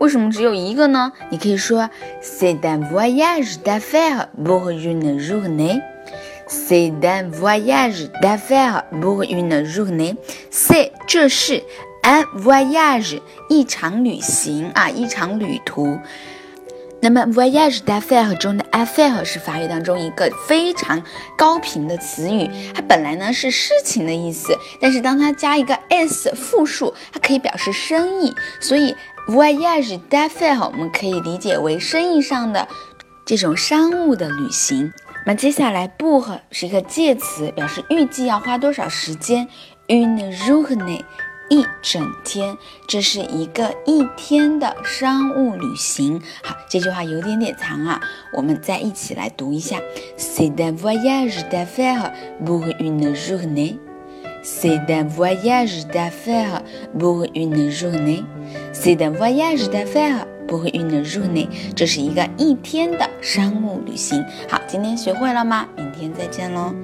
为什么只有一个呢？你可以说 C'est un voyage d'affaires pour une journée。C'est un voyage d'affaires pour une journée。C'est 这是。Un voyage 一场旅行啊，一场旅途。那么 voyage d'affaires 中的 affaire 是法语当中一个非常高频的词语，它本来呢是事情的意思，但是当它加一个 s 复数，它可以表示生意，所以 voyage d'affaires 我们可以理解为生意上的这种商务的旅行。那接下来 pour 是一个介词，表示预计要花多少时间。Une journée一整天，这是一个一天的商务旅行。好，这句话有点长啊，我们再一起来读一下。C'est un voyage d'affaires pour une journée. C'est un voyage d'affaires pour une journée. C'est un voyage d'affaires pour une journée. 这是一个一天的商务旅行。好，今天学会了吗？明天再见咯。